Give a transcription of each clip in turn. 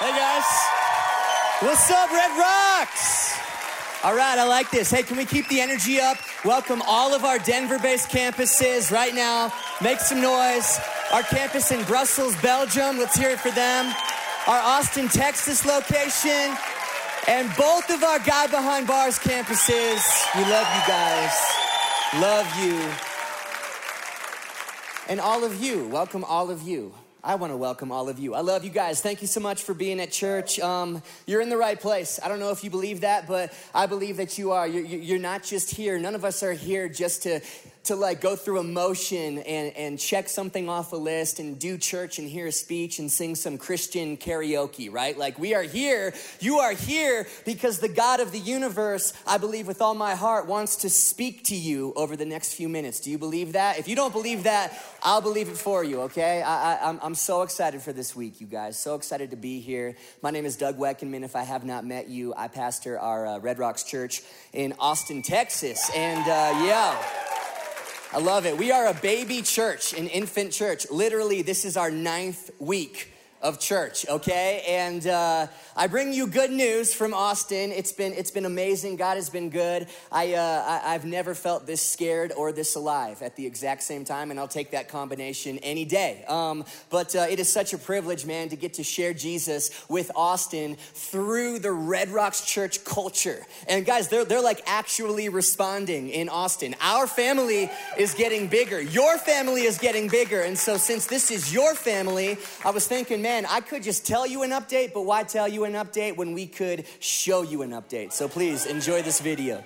Hey, guys. What's up, Red Rocks? All right, I like this. Hey, can we keep the energy up? Welcome all of our Denver-based campuses right now. Make some noise. Our campus in Brussels, Belgium. Let's hear it for them. Our Austin, Texas location. And both of our Guy Behind Bars campuses. We love you guys. Love you. And all of you. Welcome all of you. I want to welcome all of you. I love you guys. Thank you so much for being at church. You're in the right place. I don't know if you believe that, but I believe that you are. You're not just here. None of us are here just to like go through emotion and check something off a list and do church and hear a speech and sing some Christian karaoke, right? Like we are here, you are here because the God of the universe, I believe with all my heart, wants to speak to you over the next few minutes. Do you believe that? If you don't believe that, I'll believe it for you, okay? I'm so excited for this week, you guys. So excited to be here. My name is Doug Wekenman. If I have not met you, I pastor our Red Rocks Church in Austin, Texas. And I love it. We are a baby church, an infant church. Literally, this is our 9th week of church, okay? And I bring you good news from Austin. It's been amazing. God has been good. I've never felt this scared or this alive at the exact same time, and I'll take that combination any day. But it is such a privilege, man, to get to share Jesus with Austin through the Red Rocks Church culture. And guys, they're like actually responding in Austin. Our family is getting bigger. Your family is getting bigger. And so since this is your family, I was thinking, man, I could just tell you an update, but why tell you an update when we could show you an update? So please enjoy this video.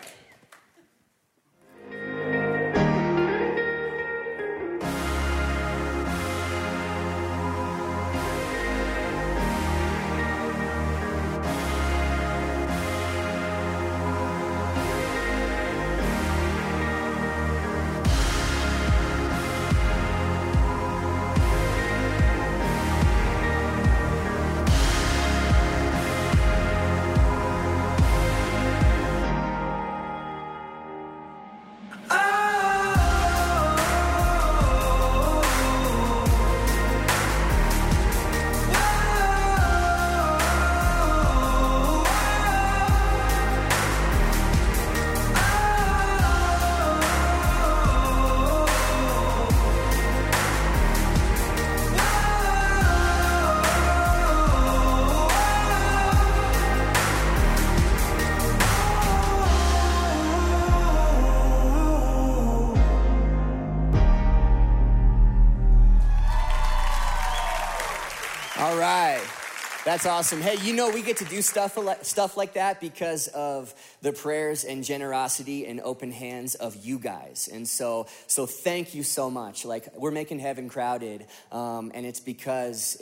That's awesome. Hey, you know, we get to do stuff like that because of the prayers and generosity and open hands of you guys. And so thank you so much. Like, we're making heaven crowded, and it's because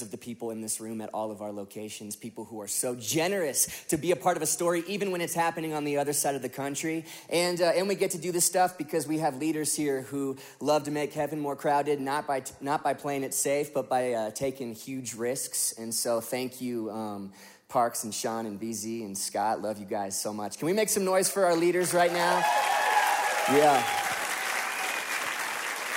of the people in this room at all of our locations, people who are so generous to be a part of a story, even when it's happening on the other side of the country. And we get to do this stuff because we have leaders here who love to make heaven more crowded, not by playing it safe, but by taking huge risks. And so thank you, Parks and Sean and BZ and Scott. Love you guys so much. Can we make some noise for our leaders right now? Yeah.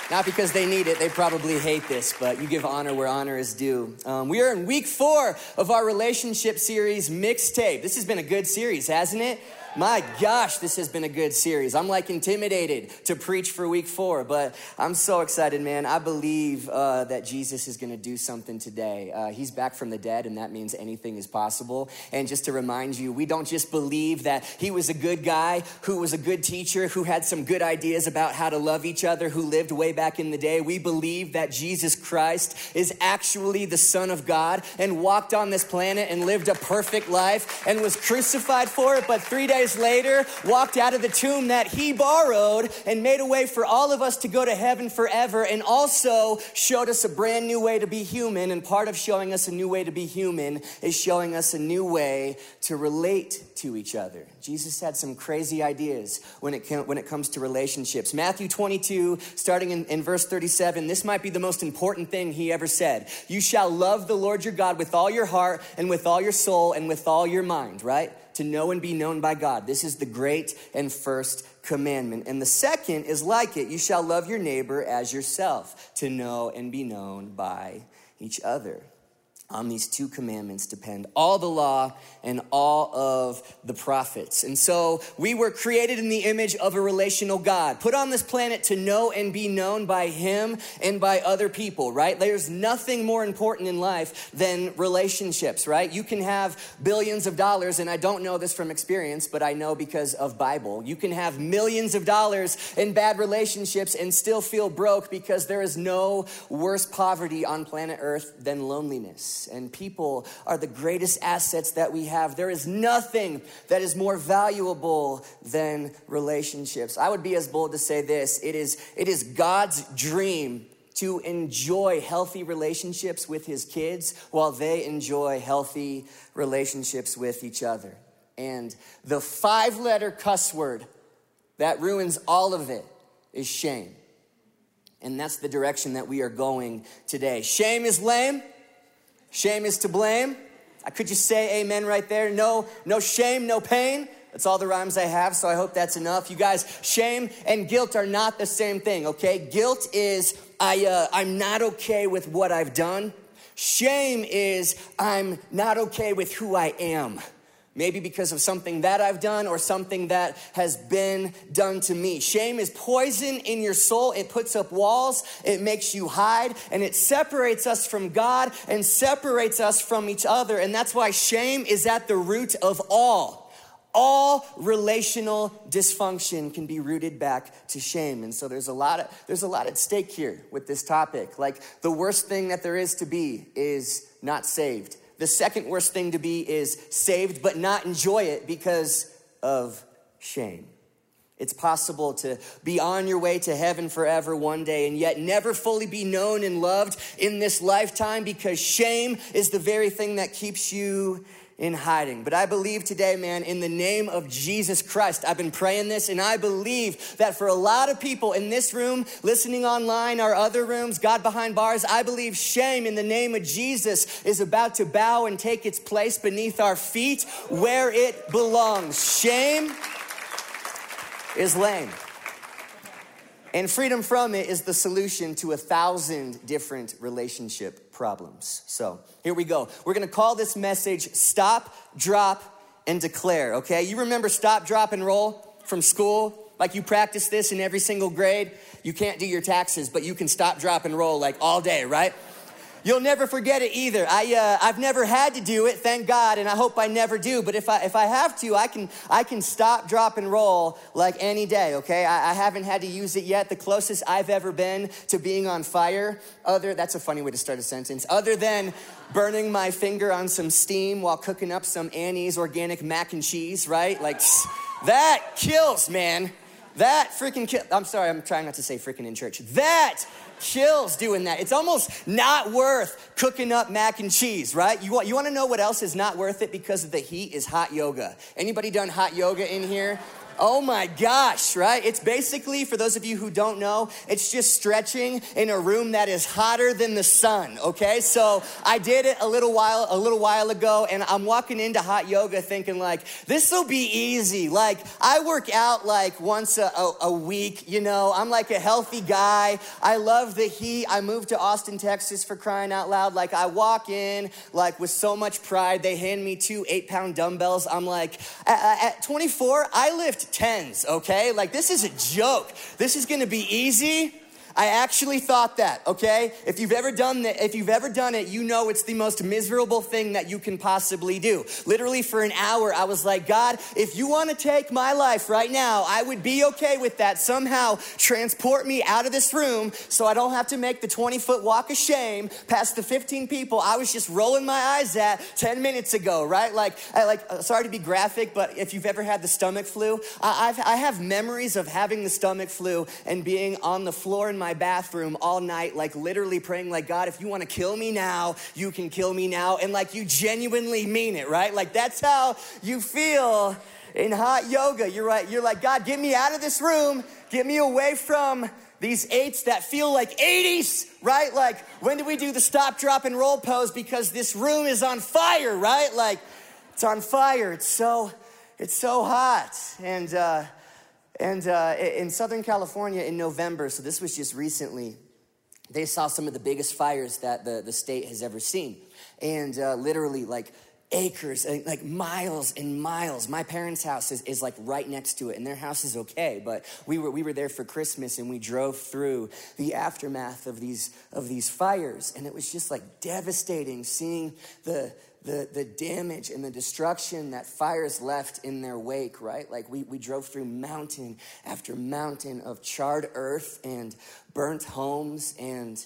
Not because they need it. They probably hate this, but you give honor where honor is due. We are in week 4 of our relationship series, Mixtape. This has been a good series, hasn't it? My gosh, this has been a good series. I'm like intimidated to preach for week 4, but I'm so excited, man. I believe that Jesus is going to do something today. He's back from the dead, and that means anything is possible. And just to remind you, we don't just believe that he was a good guy who was a good teacher, who had some good ideas about how to love each other, who lived way back in the day. We believe that Jesus Christ is actually the Son of God and walked on this planet and lived a perfect life and was crucified for it, but 3 days later, walked out of the tomb that he borrowed and made a way for all of us to go to heaven forever, and also showed us a brand new way to be human. And part of showing us a new way to be human is showing us a new way to relate to each other. Jesus had some crazy ideas when it comes to relationships. Matthew 22, starting in verse 37, this might be the most important thing he ever said. You shall love the Lord your God with all your heart and with all your soul and with all your mind, right? To know and be known by God. This is the great and first commandment. And the second is like it. You shall love your neighbor as yourself. To know and be known by each other. On these two commandments depend all the law and all of the prophets. And so we were created in the image of a relational God, put on this planet to know and be known by him and by other people, right? There's nothing more important in life than relationships, right? You can have billions of dollars, and I don't know this from experience, but I know because of Bible. You can have millions of dollars in bad relationships and still feel broke, because there is no worse poverty on planet Earth than loneliness. And people are the greatest assets that we have. There is nothing that is more valuable than relationships. I would be as bold to say this. It is God's dream to enjoy healthy relationships with his kids while they enjoy healthy relationships with each other. And the 5-letter cuss word that ruins all of it is shame. And that's the direction that we are going today. Shame is lame. Shame is to blame. Could you say amen right there? No shame, no pain. That's all the rhymes I have, so I hope that's enough. You guys, shame and guilt are not the same thing, okay? Guilt is, I'm not okay with what I've done. Shame is, I'm not okay with who I am. Maybe because of something that I've done or something that has been done to me. Shame is poison in your soul. It puts up walls, it makes you hide, and it separates us from God and separates us from each other. And that's why shame is at the root of all. All relational dysfunction can be rooted back to shame. And so there's a lot at stake here with this topic. Like, the worst thing that there is to be is not saved. The second worst thing to be is saved but not enjoy it because of shame. It's possible to be on your way to heaven forever one day and yet never fully be known and loved in this lifetime, because shame is the very thing that keeps you in hiding. But I believe today, man, in the name of Jesus Christ, I've been praying this, and I believe that for a lot of people in this room, listening online, our other rooms, God Behind Bars, I believe shame in the name of Jesus is about to bow and take its place beneath our feet where it belongs. Shame is lame. And freedom from it is the solution to 1,000 different relationship problems. So here we go. We're going to call this message Stop, Drop, and Declare, okay? You remember stop, drop, and roll from school? Like, you practice this in every single grade. You can't do your taxes, but you can stop, drop, and roll like all day, right? You'll never forget it either. I've never had to do it, thank God, and I hope I never do. But if I have to, I can stop, drop, and roll like any day, okay? I haven't had to use it yet. The closest I've ever been to being on fire, that's a funny way to start a sentence, other than burning my finger on some steam while cooking up some Annie's organic mac and cheese, right? Like, that kills, man. That freaking kills. I'm sorry, I'm trying not to say freaking in church. That kills doing that. It's almost not worth cooking up mac and cheese, right? You want to know what else is not worth it because of the heat is hot yoga. Anybody done hot yoga in here? Oh my gosh, right? It's basically, for those of you who don't know, it's just stretching in a room that is hotter than the sun, okay? So I did it a little while ago, and I'm walking into hot yoga thinking like, this'll be easy. Like, I work out like once a week, you know? I'm like a healthy guy. I love the heat. I moved to Austin, Texas, for crying out loud. Like, I walk in like with so much pride. They hand me 2 8-pound dumbbells. I'm like, at 24, I lift tens, okay? Like, this is a joke. This is gonna be easy. I actually thought that, okay? If you've ever done it, you know it's the most miserable thing that you can possibly do. Literally for an hour, I was like, God, if you want to take my life right now, I would be okay with that. Somehow transport me out of this room so I don't have to make the 20-foot walk of shame past the 15 people I was just rolling my eyes at 10 minutes ago, right? Sorry to be graphic, but if you've ever had the stomach flu, I have memories of having the stomach flu and being on the floor in my bathroom all night, like literally praying like, God, if you want to kill me now, you can kill me now. And like, you genuinely mean it, right? Like, that's how you feel in hot yoga. You're right. You're like, God, get me out of this room. Get me away from these 8s that feel like 80s, right? Like, when do we do the stop, drop, and roll pose? Because this room is on fire, right? Like, it's on fire. It's so hot. And in Southern California in November, so this was just recently, they saw some of the biggest fires that the state has ever seen. and literally like acres, like miles and miles. My parents' house is like right next to it, and their house is okay, but we were there for Christmas, and we drove through the aftermath of these fires, and it was just like devastating seeing the damage and the destruction that fires left in their wake, right? Like we drove through mountain after mountain of charred earth and burnt homes and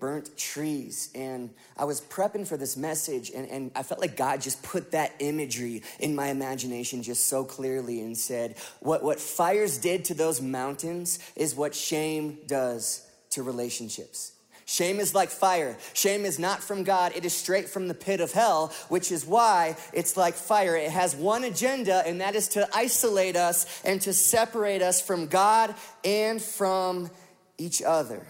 burnt trees. And I was prepping for this message, and I felt like God just put that imagery in my imagination just so clearly and said, what fires did to those mountains is what shame does to relationships. Shame is like fire. Shame is not from God. It is straight from the pit of hell, which is why it's like fire. It has one agenda, and that is to isolate us and to separate us from God and from each other.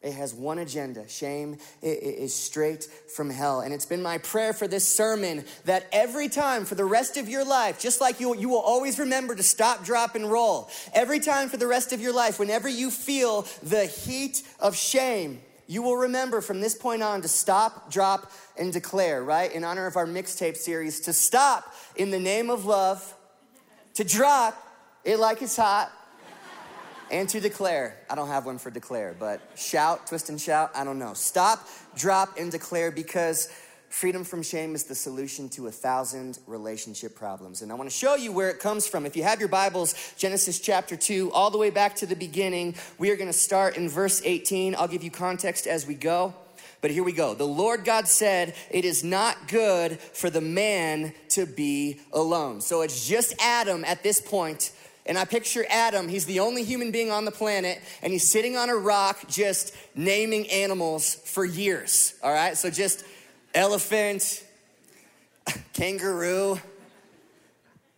It has one agenda. Shame is straight from hell. And it's been my prayer for this sermon that every time for the rest of your life, just like you will always remember to stop, drop, and roll. Every time for the rest of your life, whenever you feel the heat of shame, you will remember from this point on to stop, drop, and declare, right? In honor of our mixtape series, to stop in the name of love, to drop it like it's hot, and to declare. I don't have one for declare, but shout, twist and shout, I don't know. Stop, drop, and declare, because freedom from shame is the solution to 1,000 relationship problems. And I want to show you where it comes from. If you have your Bibles, Genesis chapter 2, all the way back to the beginning, we are going to start in verse 18. I'll give you context as we go. But here we go. The Lord God said, it is not good for the man to be alone. So it's just Adam at this point. And I picture Adam, he's the only human being on the planet, and he's sitting on a rock just naming animals for years, all right? So just elephant, kangaroo,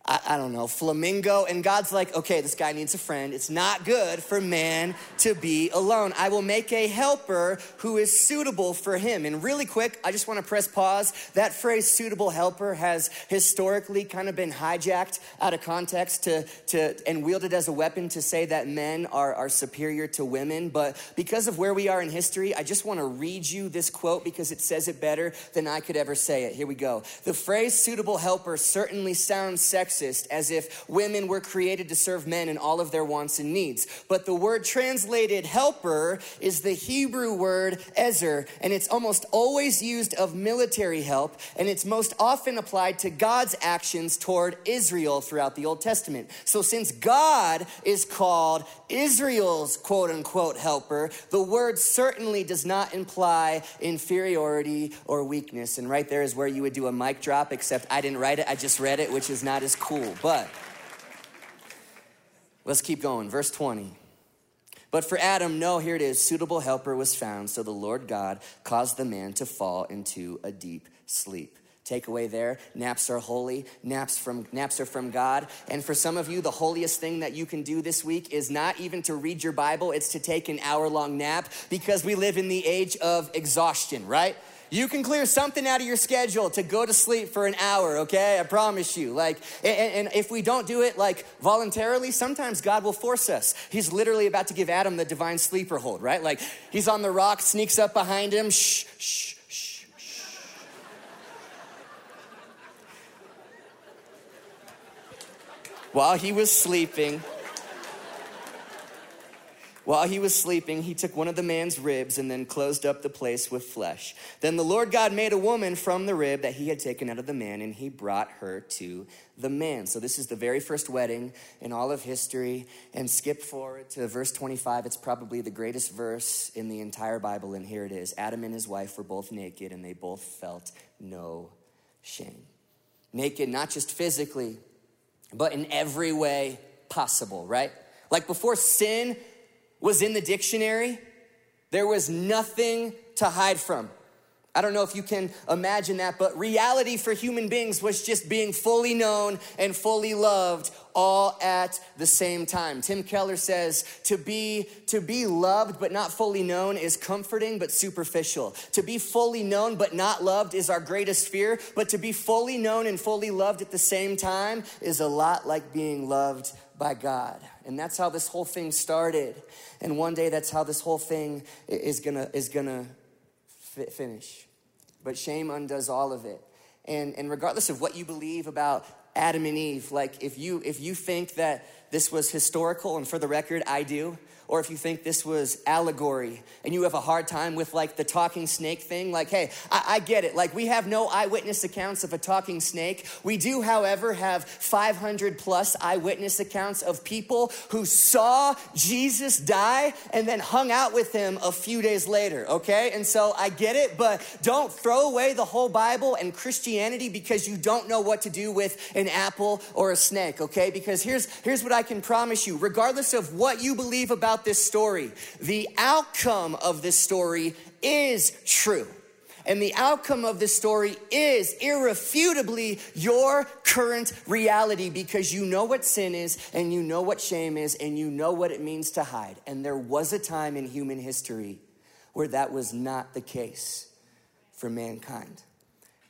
I don't know, flamingo. And God's like, okay, this guy needs a friend. It's not good for man to be alone. I will make a helper who is suitable for him. And really quick, I just want to press pause. That phrase suitable helper has historically kind of been hijacked out of context and wielded as a weapon to say that men are superior to women. But because of where we are in history, I just want to read you this quote because it says it better than I could ever say it. Here we go. The phrase suitable helper certainly sounds sexy, as if women were created to serve men in all of their wants and needs. But the word translated helper is the Hebrew word ezer, and it's almost always used of military help, and it's most often applied to God's actions toward Israel throughout the Old Testament. So since God is called Israel's quote-unquote helper, the word certainly does not imply inferiority or weakness. And right there is where you would do a mic drop, except I didn't write it, I just read it, which is not as cool, but let's keep going. Verse 20. But for Adam, no, here it is, suitable helper was found. So the Lord God caused the man to fall into a deep sleep. Takeaway there, naps are holy, naps are from God. And for some of you, the holiest thing that you can do this week is not even to read your Bible, it's to take an hour-long nap, because we live in the age of exhaustion, right? You can clear something out of your schedule to go to sleep for an hour, okay? I promise you. Like, and if we don't do it, like, voluntarily, sometimes God will force us. He's literally about to give Adam the divine sleeper hold, right? Like, he's on the rock, sneaks up behind him, shh, shh, shh, shh. While he was sleeping, he took one of the man's ribs and then closed up the place with flesh. Then the Lord God made a woman from the rib that he had taken out of the man, and he brought her to the man. So this is the very first wedding in all of history. And skip forward to verse 25. It's probably the greatest verse in the entire Bible, and here it is. Adam and his wife were both naked, and they both felt no shame. Naked, not just physically, but in every way possible, right? Like before sin was in the dictionary, there was nothing to hide from. I don't know if you can imagine that, but reality for human beings was just being fully known and fully loved all at the same time. Tim Keller says, to be loved but not fully known is comforting but superficial. To be fully known but not loved is our greatest fear, but to be fully known and fully loved at the same time is a lot like being loved by God. And that's how this whole thing started. And one day that's how this whole thing is gonna finish. but shame undoes all of it. And regardless of what you believe about Adam and Eve, like if you think that this was historical, and for the record, I do, or if you think this was allegory and you have a hard time with like the talking snake thing, like, hey, I get it. Like, we have no eyewitness accounts of a talking snake. We do, however, have 500 plus eyewitness accounts of people who saw Jesus die and then hung out with him a few days later, okay? And so I get it, but don't throw away the whole Bible and Christianity because you don't know what to do with an apple or a snake, okay? Because here's what I can promise you. Regardless of what you believe about this story, the outcome of this story is true. And the outcome of this story is irrefutably your current reality because you know what sin is and you know what shame is and you know what it means to hide. And there was a time in human history where that was not the case for mankind.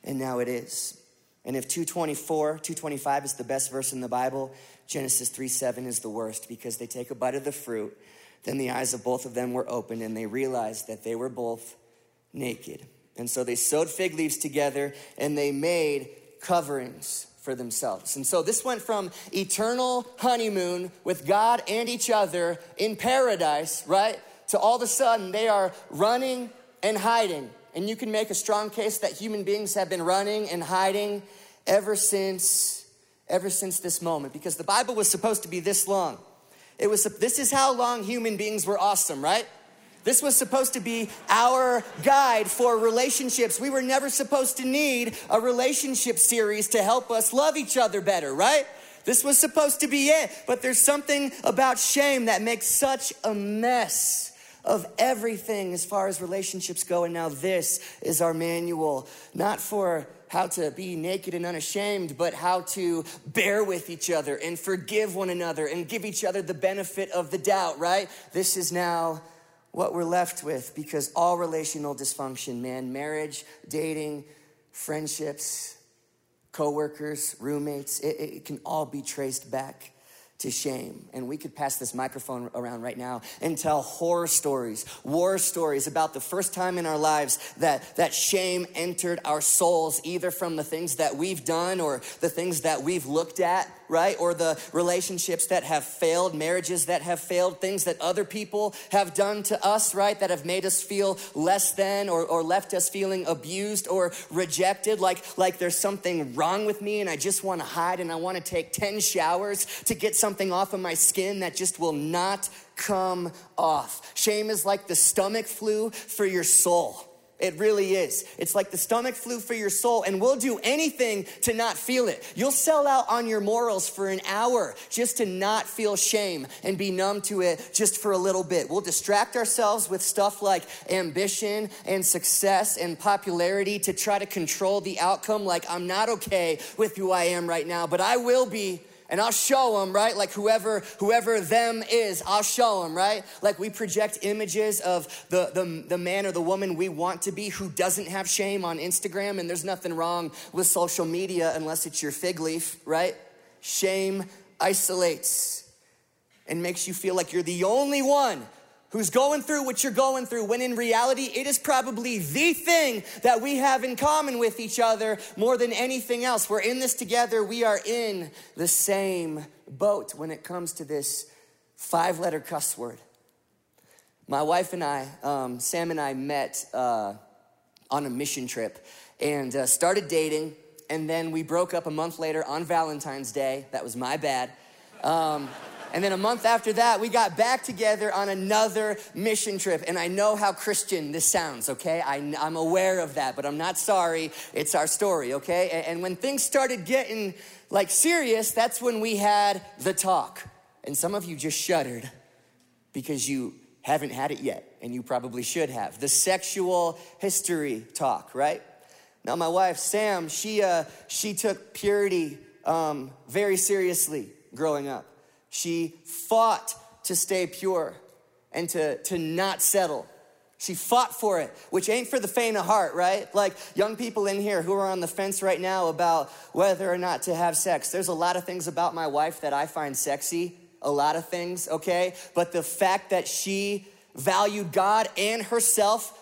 And now it is. And if 225 is the best verse in the Bible, Genesis 3:7 is the worst because they take a bite of the fruit. Then the eyes of both of them were opened and they realized that they were both naked. And so they sewed fig leaves together and they made coverings for themselves. And so this went from eternal honeymoon with God and each other in paradise, right? To all of a sudden they are running and hiding. And you can make a strong case that human beings have been running and hiding ever since this moment, because the Bible was supposed to be this long. This is how long human beings were awesome, right? This was supposed to be our guide for relationships. We were never supposed to need a relationship series to help us love each other better, right? This was supposed to be it, but there's something about shame that makes such a mess of everything as far as relationships go, and now this is our manual, not for how to be naked and unashamed, but how to bear with each other and forgive one another and give each other the benefit of the doubt, right? This is now what we're left with because all relational dysfunction, man, marriage, dating, friendships, coworkers, roommates, it can all be traced back to shame. And we could pass this microphone around right now and tell horror stories, war stories about the first time in our lives that shame entered our souls, either from the things that we've done or the things that we've looked at, right? Or the relationships that have failed, marriages that have failed, things that other people have done to us, right? That have made us feel less than or left us feeling abused or rejected, like there's something wrong with me and I just wanna hide and I wanna take 10 showers to get something off of my skin that just will not come off. Shame is like the stomach flu for your soul. It really is. It's like the stomach flu for your soul, and we'll do anything to not feel it. You'll sell out on your morals for an hour just to not feel shame and be numb to it just for a little bit. We'll distract ourselves with stuff like ambition and success and popularity to try to control the outcome. Like, I'm not okay with who I am right now, but I will be. And I'll show them, right? Like whoever them is, I'll show them, right? Like we project images of the man or the woman we want to be who doesn't have shame on Instagram, and there's nothing wrong with social media unless it's your fig leaf, right? Shame isolates and makes you feel like you're the only one who's going through what you're going through, when in reality, it is probably the thing that we have in common with each other more than anything else. We're in this together. We are in the same boat when it comes to this 5-letter cuss word. My wife and I, Sam and I met on a mission trip and started dating, and then we broke up a month later on Valentine's Day. That was my bad. And then a month after that, we got back together on another mission trip. And I know how Christian this sounds, okay? I'm aware of that, but I'm not sorry. It's our story, okay? And when things started getting, like, serious, that's when we had the talk. And some of you just shuddered because you haven't had it yet, and you probably should have. The sexual history talk, right? Now, my wife, Sam, she took purity very seriously growing up. She fought to stay pure and to not settle. She fought for it, which ain't for the faint of heart, right? Like young people in here who are on the fence right now about whether or not to have sex. There's a lot of things about my wife that I find sexy, a lot of things, okay? But the fact that she valued God and herself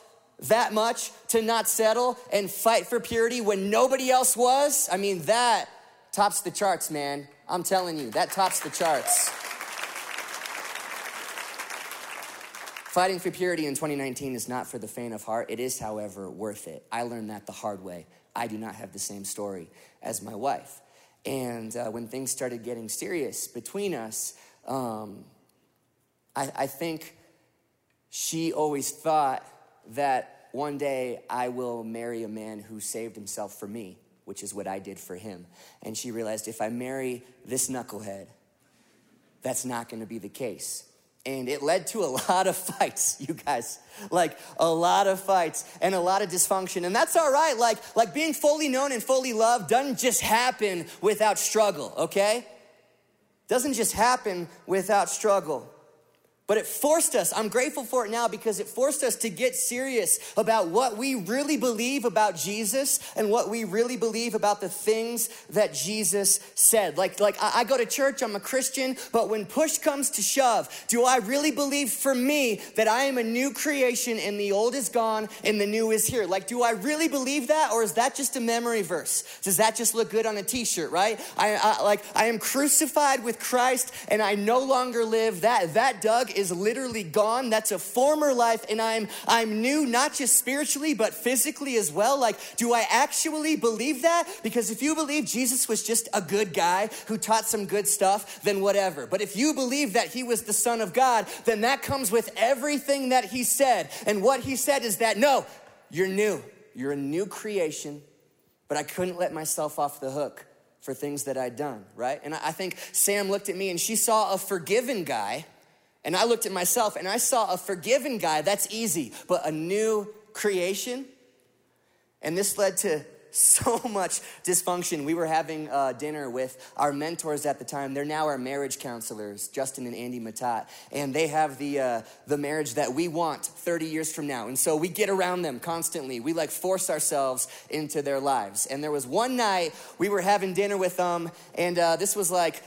that much to not settle and fight for purity when nobody else was, I mean, that tops the charts, man. I'm telling you, that tops the charts. Fighting for purity in 2019 is not for the faint of heart. It is, however, worth it. I learned that the hard way. I do not have the same story as my wife. And when things started getting serious between us, I think she always thought that one day I will marry a man who saved himself for me, which is what I did for him. And she realized if I marry this knucklehead, that's not gonna be the case. And it led to a lot of fights, you guys, like a lot of fights and a lot of dysfunction. And that's all right, like being fully known and fully loved doesn't just happen without struggle, okay? Doesn't just happen without struggle. But it forced us, I'm grateful for it now because it forced us to get serious about what we really believe about Jesus and what we really believe about the things that Jesus said. Like I go to church, I'm a Christian, but when push comes to shove, do I really believe for me that I am a new creation and the old is gone and the new is here? Like, do I really believe that, or is that just a memory verse? Does that just look good on a t-shirt, right? I am crucified with Christ and I no longer live. That Doug is literally gone. That's a former life, and I'm new, not just spiritually, but physically as well. Like, do I actually believe that? Because if you believe Jesus was just a good guy who taught some good stuff, then whatever. But if you believe that he was the Son of God, then that comes with everything that he said. And what he said is that, no, you're new. You're a new creation, but I couldn't let myself off the hook for things that I'd done, right? And I think Sam looked at me, and she saw a forgiven guy. And I looked at myself and I saw a forgiven guy, that's easy, but a new creation. And this led to so much dysfunction. We were having dinner with our mentors at the time. They're now our marriage counselors, Justin and Andy Mattat. And they have the marriage that we want 30 years from now. And so we get around them constantly. We like force ourselves into their lives. And there was one night we were having dinner with them. And this was like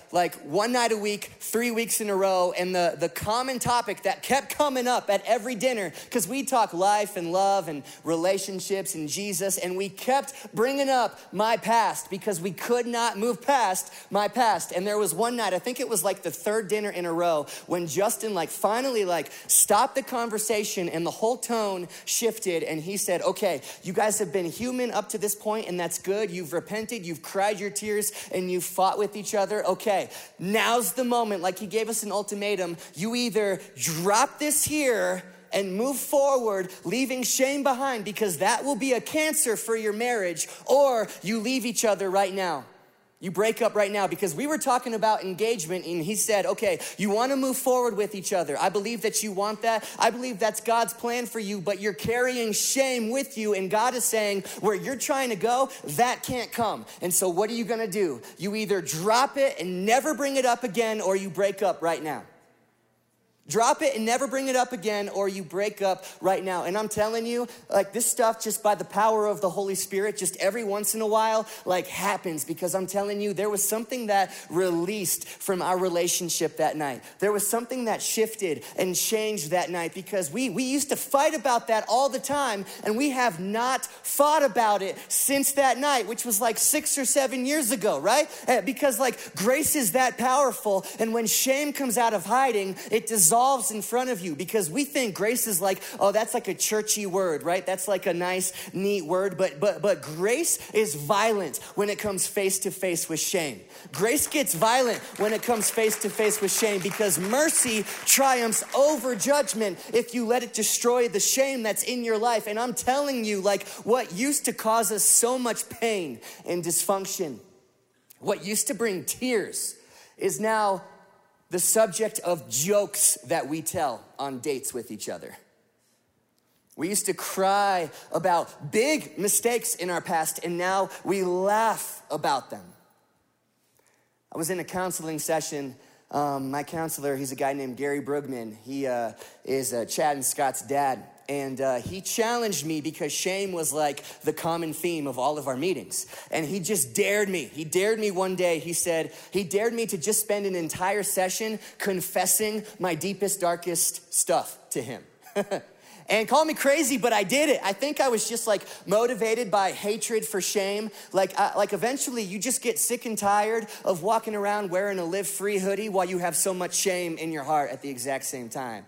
one night a week, 3 weeks in a row. And the common topic that kept coming up at every dinner, because we talk life and love and relationships and Jesus. And we kept bringing up my past because we could not move past my past. And there was one night, I think it was like the third dinner in a row, when Justin finally stopped the conversation and the whole tone shifted. And he said, okay, you guys have been human up to this point, and that's good. You've repented, you've cried your tears, and you've fought with each other. Okay, now's the moment. Like, he gave us an ultimatum. You either drop this here and move forward, leaving shame behind, because that will be a cancer for your marriage, or you leave each other right now. You break up right now, because we were talking about engagement, and he said, okay, you want to move forward with each other. I believe that you want that. I believe that's God's plan for you, but you're carrying shame with you, and God is saying where you're trying to go, that can't come. And so what are you going to do? You either drop it and never bring it up again, or you break up right now. Drop it and never bring it up again, or you break up right now. And I'm telling you, this stuff, just by the power of the Holy Spirit, just every once in a while, happens, because I'm telling you, there was something that released from our relationship that night. There was something that shifted and changed that night, because we used to fight about that all the time, and we have not fought about it since that night, which was 6 or 7 years ago, right? Because grace is that powerful, and when shame comes out of hiding, it dissolves in front of you, because we think grace is that's a churchy word, right? That's a nice, neat word, but grace is violent when it comes face to face with shame. Grace gets violent when it comes face to face with shame, because mercy triumphs over judgment if you let it destroy the shame that's in your life. And I'm telling you, what used to cause us so much pain and dysfunction, what used to bring tears, is now the subject of jokes that we tell on dates with each other. We used to cry about big mistakes in our past, and now we laugh about them. I was in a counseling session. My counselor, he's a guy named Gary Brugman. He is Chad and Scott's dad. And he challenged me, because shame was the common theme of all of our meetings. And he just dared me. He dared me one day. He said, he dared me to just spend an entire session confessing my deepest, darkest stuff to him. And call me crazy, but I did it. I think I was just like motivated by hatred for shame. Like eventually you just get sick and tired of walking around wearing a Live Free hoodie while you have so much shame in your heart at the exact same time.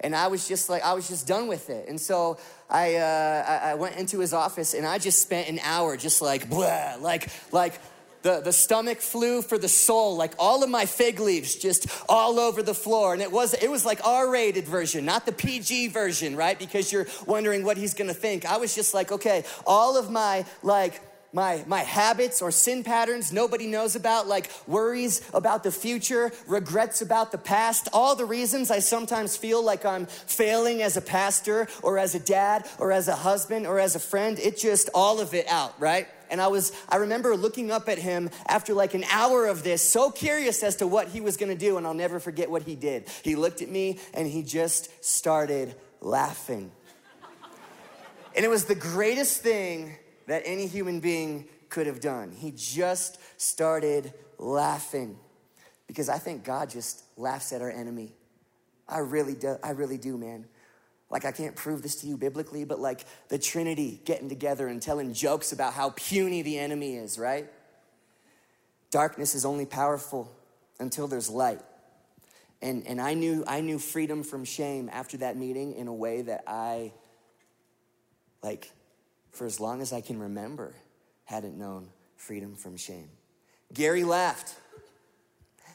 And I was just like, I was just done with it. And so I went into his office and I just spent an hour just like, blah, like, The stomach flu for the soul, like all of my fig leaves just all over the floor. And it was like R-rated version, not the PG version, right? Because you're wondering what he's gonna think. I was just like, okay, all of my like my habits or sin patterns nobody knows about, like worries about the future, regrets about the past, all the reasons I sometimes feel like I'm failing as a pastor or as a dad or as a husband or as a friend, it just all of it out, right? And I remember looking up at him after like an hour of this, so curious as to what he was gonna do, and I'll never forget what he did. He looked at me and he just started laughing. And it was the greatest thing that any human being could have done. He just started laughing because I think God just laughs at our enemy. I really do, man. Like, I can't prove this to you biblically, but like the Trinity getting together and telling jokes about how puny the enemy is, right? Darkness is only powerful until there's light. And I knew freedom from shame after that meeting in a way that I, like, for as long as I can remember, hadn't known freedom from shame. Gary laughed.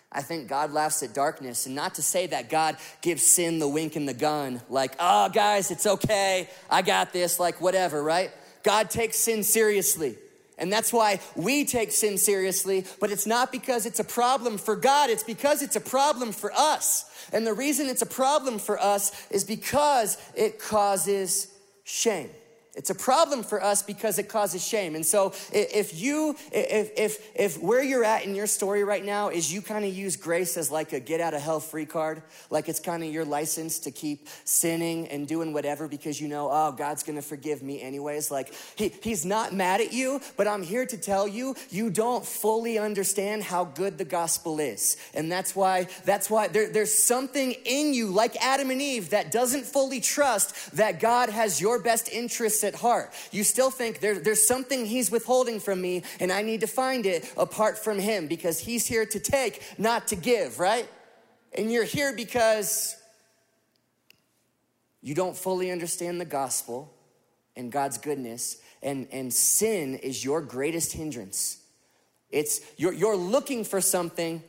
I think God laughs at darkness, and not to say that God gives sin the wink and the gun, like, oh, guys, it's okay, I got this, like, whatever, right? God takes sin seriously, and that's why we take sin seriously, but it's not because it's a problem for God, it's because it's a problem for us, and the reason it's a problem for us is because it causes shame. It's a problem for us because it causes shame. And so if where you're at in your story right now is you kind of use grace as like a get out of hell free card, like it's kind of your license to keep sinning and doing whatever because you know, oh, God's going to forgive me anyways. Like he's not mad at you, but I'm here to tell you, you don't fully understand how good the gospel is. And that's why there's something in you like Adam and Eve that doesn't fully trust that God has your best interests at heart. You still think there's something he's withholding from me and I need to find it apart from him because he's here to take, not to give, right? And you're here because you don't fully understand the gospel and God's goodness, and sin is your greatest hindrance. It's you're looking for something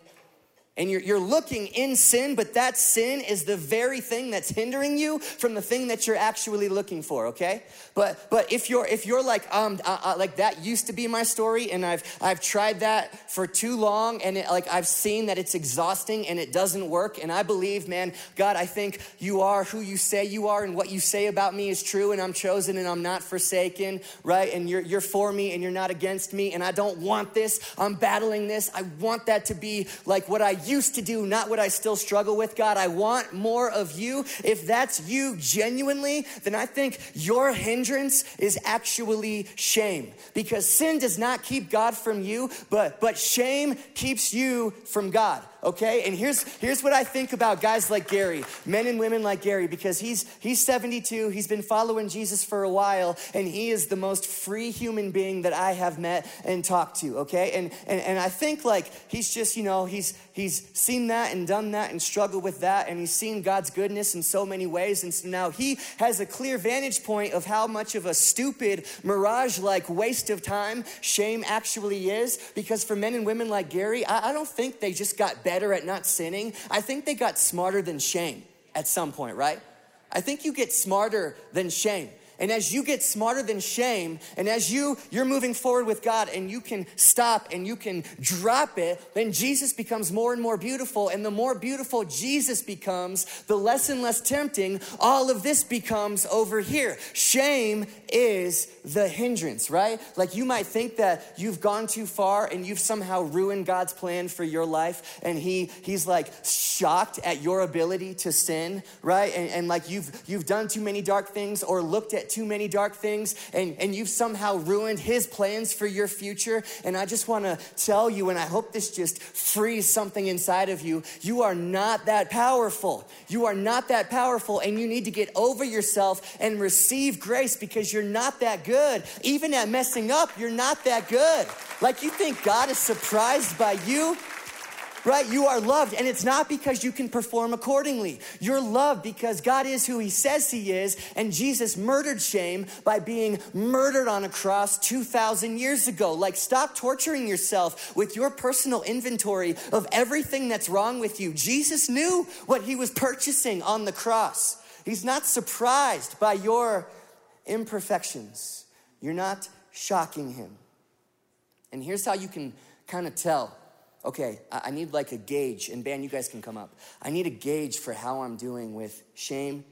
and you're looking in sin, but that sin is the very thing that's hindering you from the thing that you're actually looking for, okay? But if you're like, like that used to be my story, and I've tried that for too long, and I've seen that it's exhausting and it doesn't work, and I believe, man, God, I think you are who you say you are, and what you say about me is true, and I'm chosen and I'm not forsaken, right? And you're for me and you're not against me, and I don't want this. I'm battling this. I want that to be like what I used to do, not what I still struggle with. God, I want more of you. If that's you genuinely, then I think your hindrance is actually shame, because sin does not keep God from you, but shame keeps you from God, okay? And here's what I think about guys like Gary, men and women like Gary, because he's 72, he's been following Jesus for a while, and he is the most free human being that I have met and talked to, okay? And I think like he's just, you know, he's seen that and done that and struggled with that, and he's seen God's goodness in so many ways, and so now he has a clear vantage point of how much of a stupid mirage-like waste of time shame actually is, because for men and women like Gary, I don't think they just got better at not sinning. I think they got smarter than shame at some point, right? I think you get smarter than shame. And as you get smarter than shame, and as you're moving forward with God and you can stop and you can drop it, then Jesus becomes more and more beautiful. And the more beautiful Jesus becomes, the less and less tempting all of this becomes over here. Shame is the hindrance, right? Like you might think that you've gone too far and you've somehow ruined God's plan for your life. And he's like shocked at your ability to sin, right? And like you've done too many dark things or looked at too many dark things, and you've somehow ruined his plans for your future. And I just want to tell you, and I hope this just frees something inside of you, you are not that powerful. You are not that powerful, and you need to get over yourself and receive grace because you're not that good. Even at messing up, you're not that good. Like, you think God is surprised by you? Right? You are loved, and it's not because you can perform accordingly. You're loved because God is who he says he is, and Jesus murdered shame by being murdered on a cross 2,000 years ago. Like, stop torturing yourself with your personal inventory of everything that's wrong with you. Jesus knew what he was purchasing on the cross. He's not surprised by your imperfections. You're not shocking him. And here's how you can kind of tell. Okay, I need like a gauge, and Ben, you guys can come up. I need a gauge for how I'm doing with shame,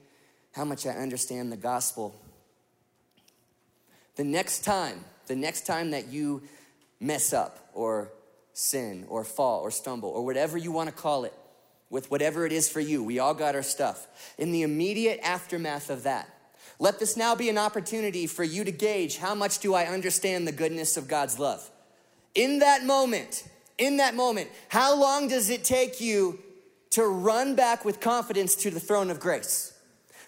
how much I understand the gospel. The next time that you mess up or sin or fall or stumble or whatever you want to call it, with whatever it is for you, we all got our stuff. In the immediate aftermath of that, let this now be an opportunity for you to gauge, how much do I understand the goodness of God's love? In that moment, how long does it take you to run back with confidence to the throne of grace?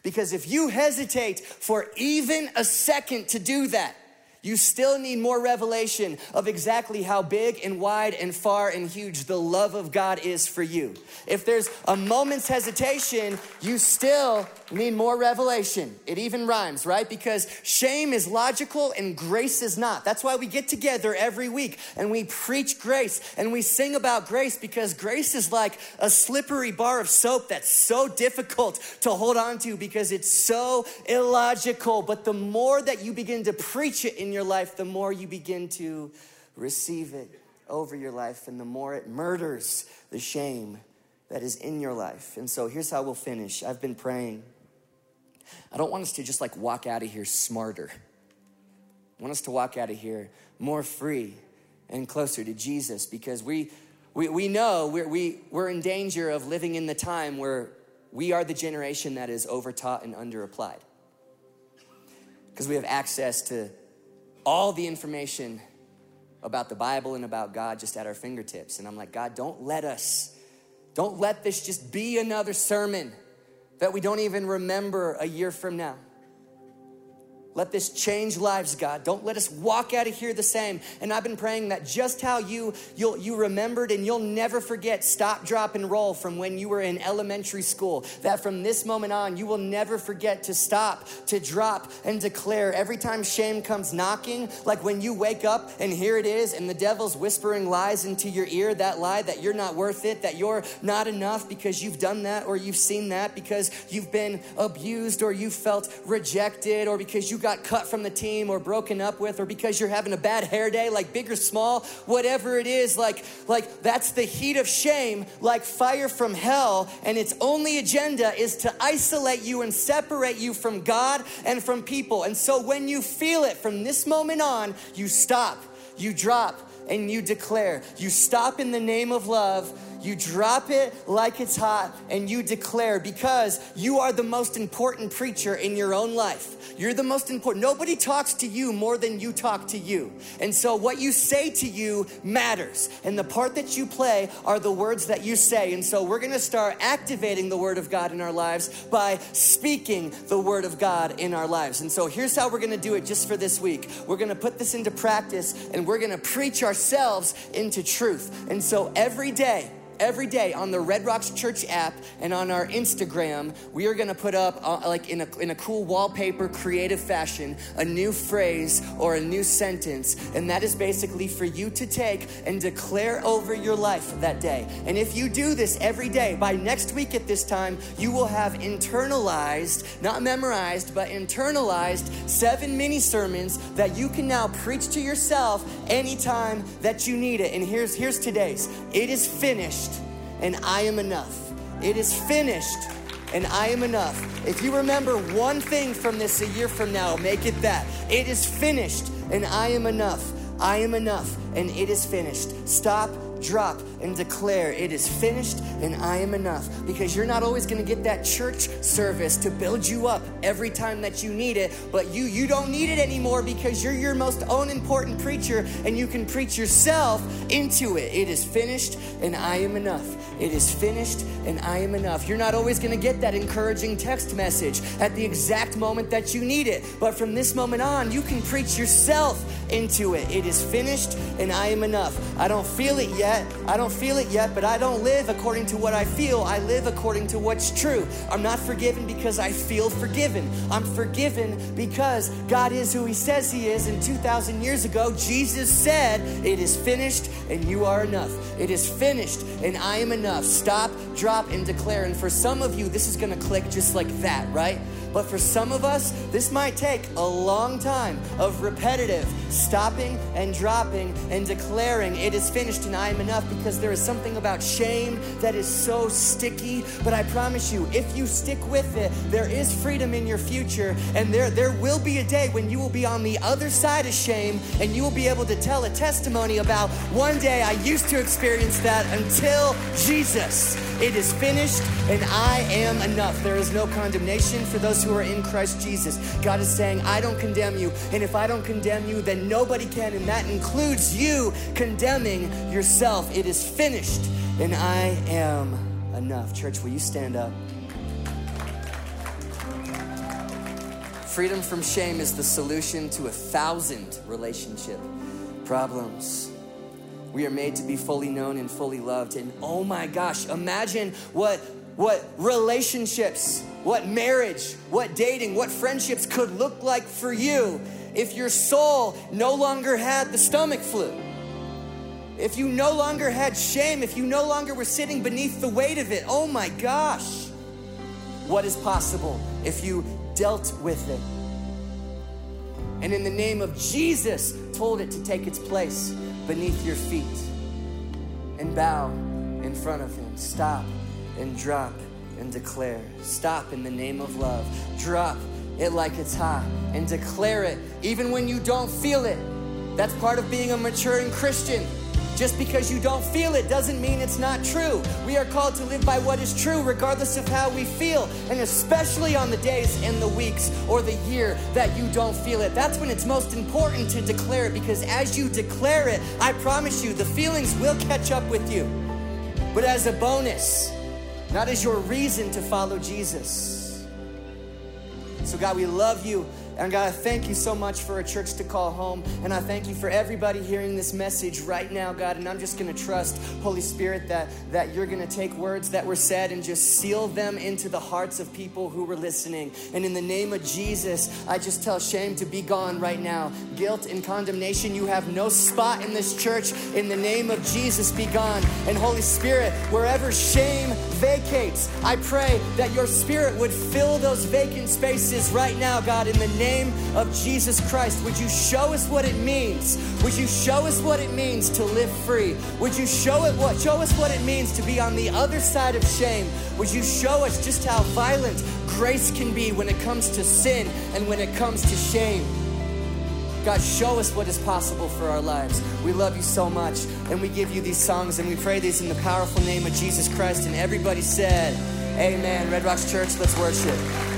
Because if you hesitate for even a second to do that, you still need more revelation of exactly how big and wide and far and huge the love of God is for you. If there's a moment's hesitation, you still need more revelation. It even rhymes, right? Because shame is logical and grace is not. That's why we get together every week and we preach grace and we sing about grace, because grace is like a slippery bar of soap that's so difficult to hold on to because it's so illogical. But the more that you begin to preach it in your life, the more you begin to receive it over your life, and the more it murders the shame that is in your life. And so here's how we'll finish. I've been praying. I don't want us to just like walk out of here smarter. I want us to walk out of here more free and closer to Jesus, because we know we're in danger of living in the time where we are the generation that is overtaught and underapplied, because we have access to all the information about the Bible and about God just at our fingertips. And I'm like, God, don't let this just be another sermon that we don't even remember a year from now. Let this change lives, God. Don't let us walk out of here the same. And I've been praying that just how you remembered and you'll never forget stop, drop, and roll from when you were in elementary school, that from this moment on, you will never forget to stop, to drop, and declare every time shame comes knocking. Like when you wake up and here it is and the devil's whispering lies into your ear, that lie that you're not worth it, that you're not enough because you've done that or you've seen that, because you've been abused or you felt rejected or because you got cut from the team or broken up with, or because you're having a bad hair day, like big or small, whatever it is, like that's the heat of shame, like fire from hell, and its only agenda is to isolate you and separate you from God and from people. And so when you feel it from this moment on, you stop, you drop, and you declare. You stop in the name of love, you drop it like it's hot, and you declare, because you are the most important preacher in your own life. You're the most important. Nobody talks to you more than you talk to you. And so what you say to you matters. And the part that you play are the words that you say. And so we're going to start activating the word of God in our lives by speaking the word of God in our lives. And so here's how we're going to do it just for this week. We're going to put this into practice, and we're going to preach ourselves into truth. And so every day on the Red Rocks Church app and on our Instagram, we are gonna put up in a cool wallpaper creative fashion, a new phrase or a new sentence. And that is basically for you to take and declare over your life that day. And if you do this every day, by next week at this time, you will have internalized, not memorized, but internalized 7 mini sermons that you can now preach to yourself anytime that you need it. And here's today's. It is finished, and I am enough. It is finished, and I am enough. If you remember one thing from this a year from now, make it that. It is finished, and I am enough. I am enough. and it is finished. Stop, drop, and declare it is finished and I am enough. Because you're not always going to get that church service to build you up every time that you need it, but you don't need it anymore because you're your most own important preacher and you can preach yourself into it. It is finished and I am enough. It is finished and I am enough. You're not always going to get that encouraging text message at the exact moment that you need it, but from this moment on, you can preach yourself into it. It is finished and I am enough. I don't feel it yet. I don't feel it yet, but I don't live according to what I feel. I live according to what's true. I'm not forgiven because I feel forgiven. I'm forgiven because God is who he says he is. And 2,000 years ago, Jesus said, it is finished and you are enough. It is finished and I am enough. Stop, drop, and declare. And for some of you, this is going to click just like that, right? But for some of us, this might take a long time of repetitive stopping and dropping and declaring it is finished and I am enough, because there is something about shame that is so sticky. But I promise you, if you stick with it, there is freedom in your future. And there will be a day when you will be on the other side of shame and you will be able to tell a testimony about one day I used to experience that until Jesus. It is finished and I am enough. There is no condemnation for those who are in Christ Jesus. God is saying, I don't condemn you. And if I don't condemn you, then nobody can. And that includes you condemning yourself. It is finished and I am enough. Church, will you stand up? Freedom from shame is the solution to 1,000 relationship problems. We are made to be fully known and fully loved. And oh my gosh, imagine what relationships, what marriage, what dating, what friendships could look like for you if your soul no longer had the stomach flu. If you no longer had shame, if you no longer were sitting beneath the weight of it. Oh my gosh. What is possible if you dealt with it? And in the name of Jesus, told it to take its place beneath your feet and bow in front of him. Stop and drop and declare. Stop in the name of love. Drop it like it's hot and declare it even when you don't feel it. That's part of being a maturing Christian. Just because you don't feel it doesn't mean it's not true. We are called to live by what is true regardless of how we feel, and especially on the days and the weeks or the year that you don't feel it. That's when it's most important to declare it, because as you declare it, I promise you, the feelings will catch up with you. But as a bonus, not as your reason to follow Jesus. So God, we love you. And God, I thank you so much for a church to call home. And I thank you for everybody hearing this message right now, God. And I'm just going to trust, Holy Spirit, that you're going to take words that were said and just seal them into the hearts of people who were listening. And in the name of Jesus, I just tell shame to be gone right now. Guilt and condemnation, you have no spot in this church. In the name of Jesus, be gone. And Holy Spirit, wherever shame vacates, I pray that your Spirit would fill those vacant spaces right now, God, in the name of Jesus Christ. Would you show us what it means? Would you show us what it means to live free? Would you show us what it means to be on the other side of shame? Would you show us just how violent grace can be when it comes to sin and when it comes to shame? God, show us what is possible for our lives. We love you so much, and we give you these songs, and we pray these in the powerful name of Jesus Christ. And everybody said, amen. Red Rocks Church, let's worship.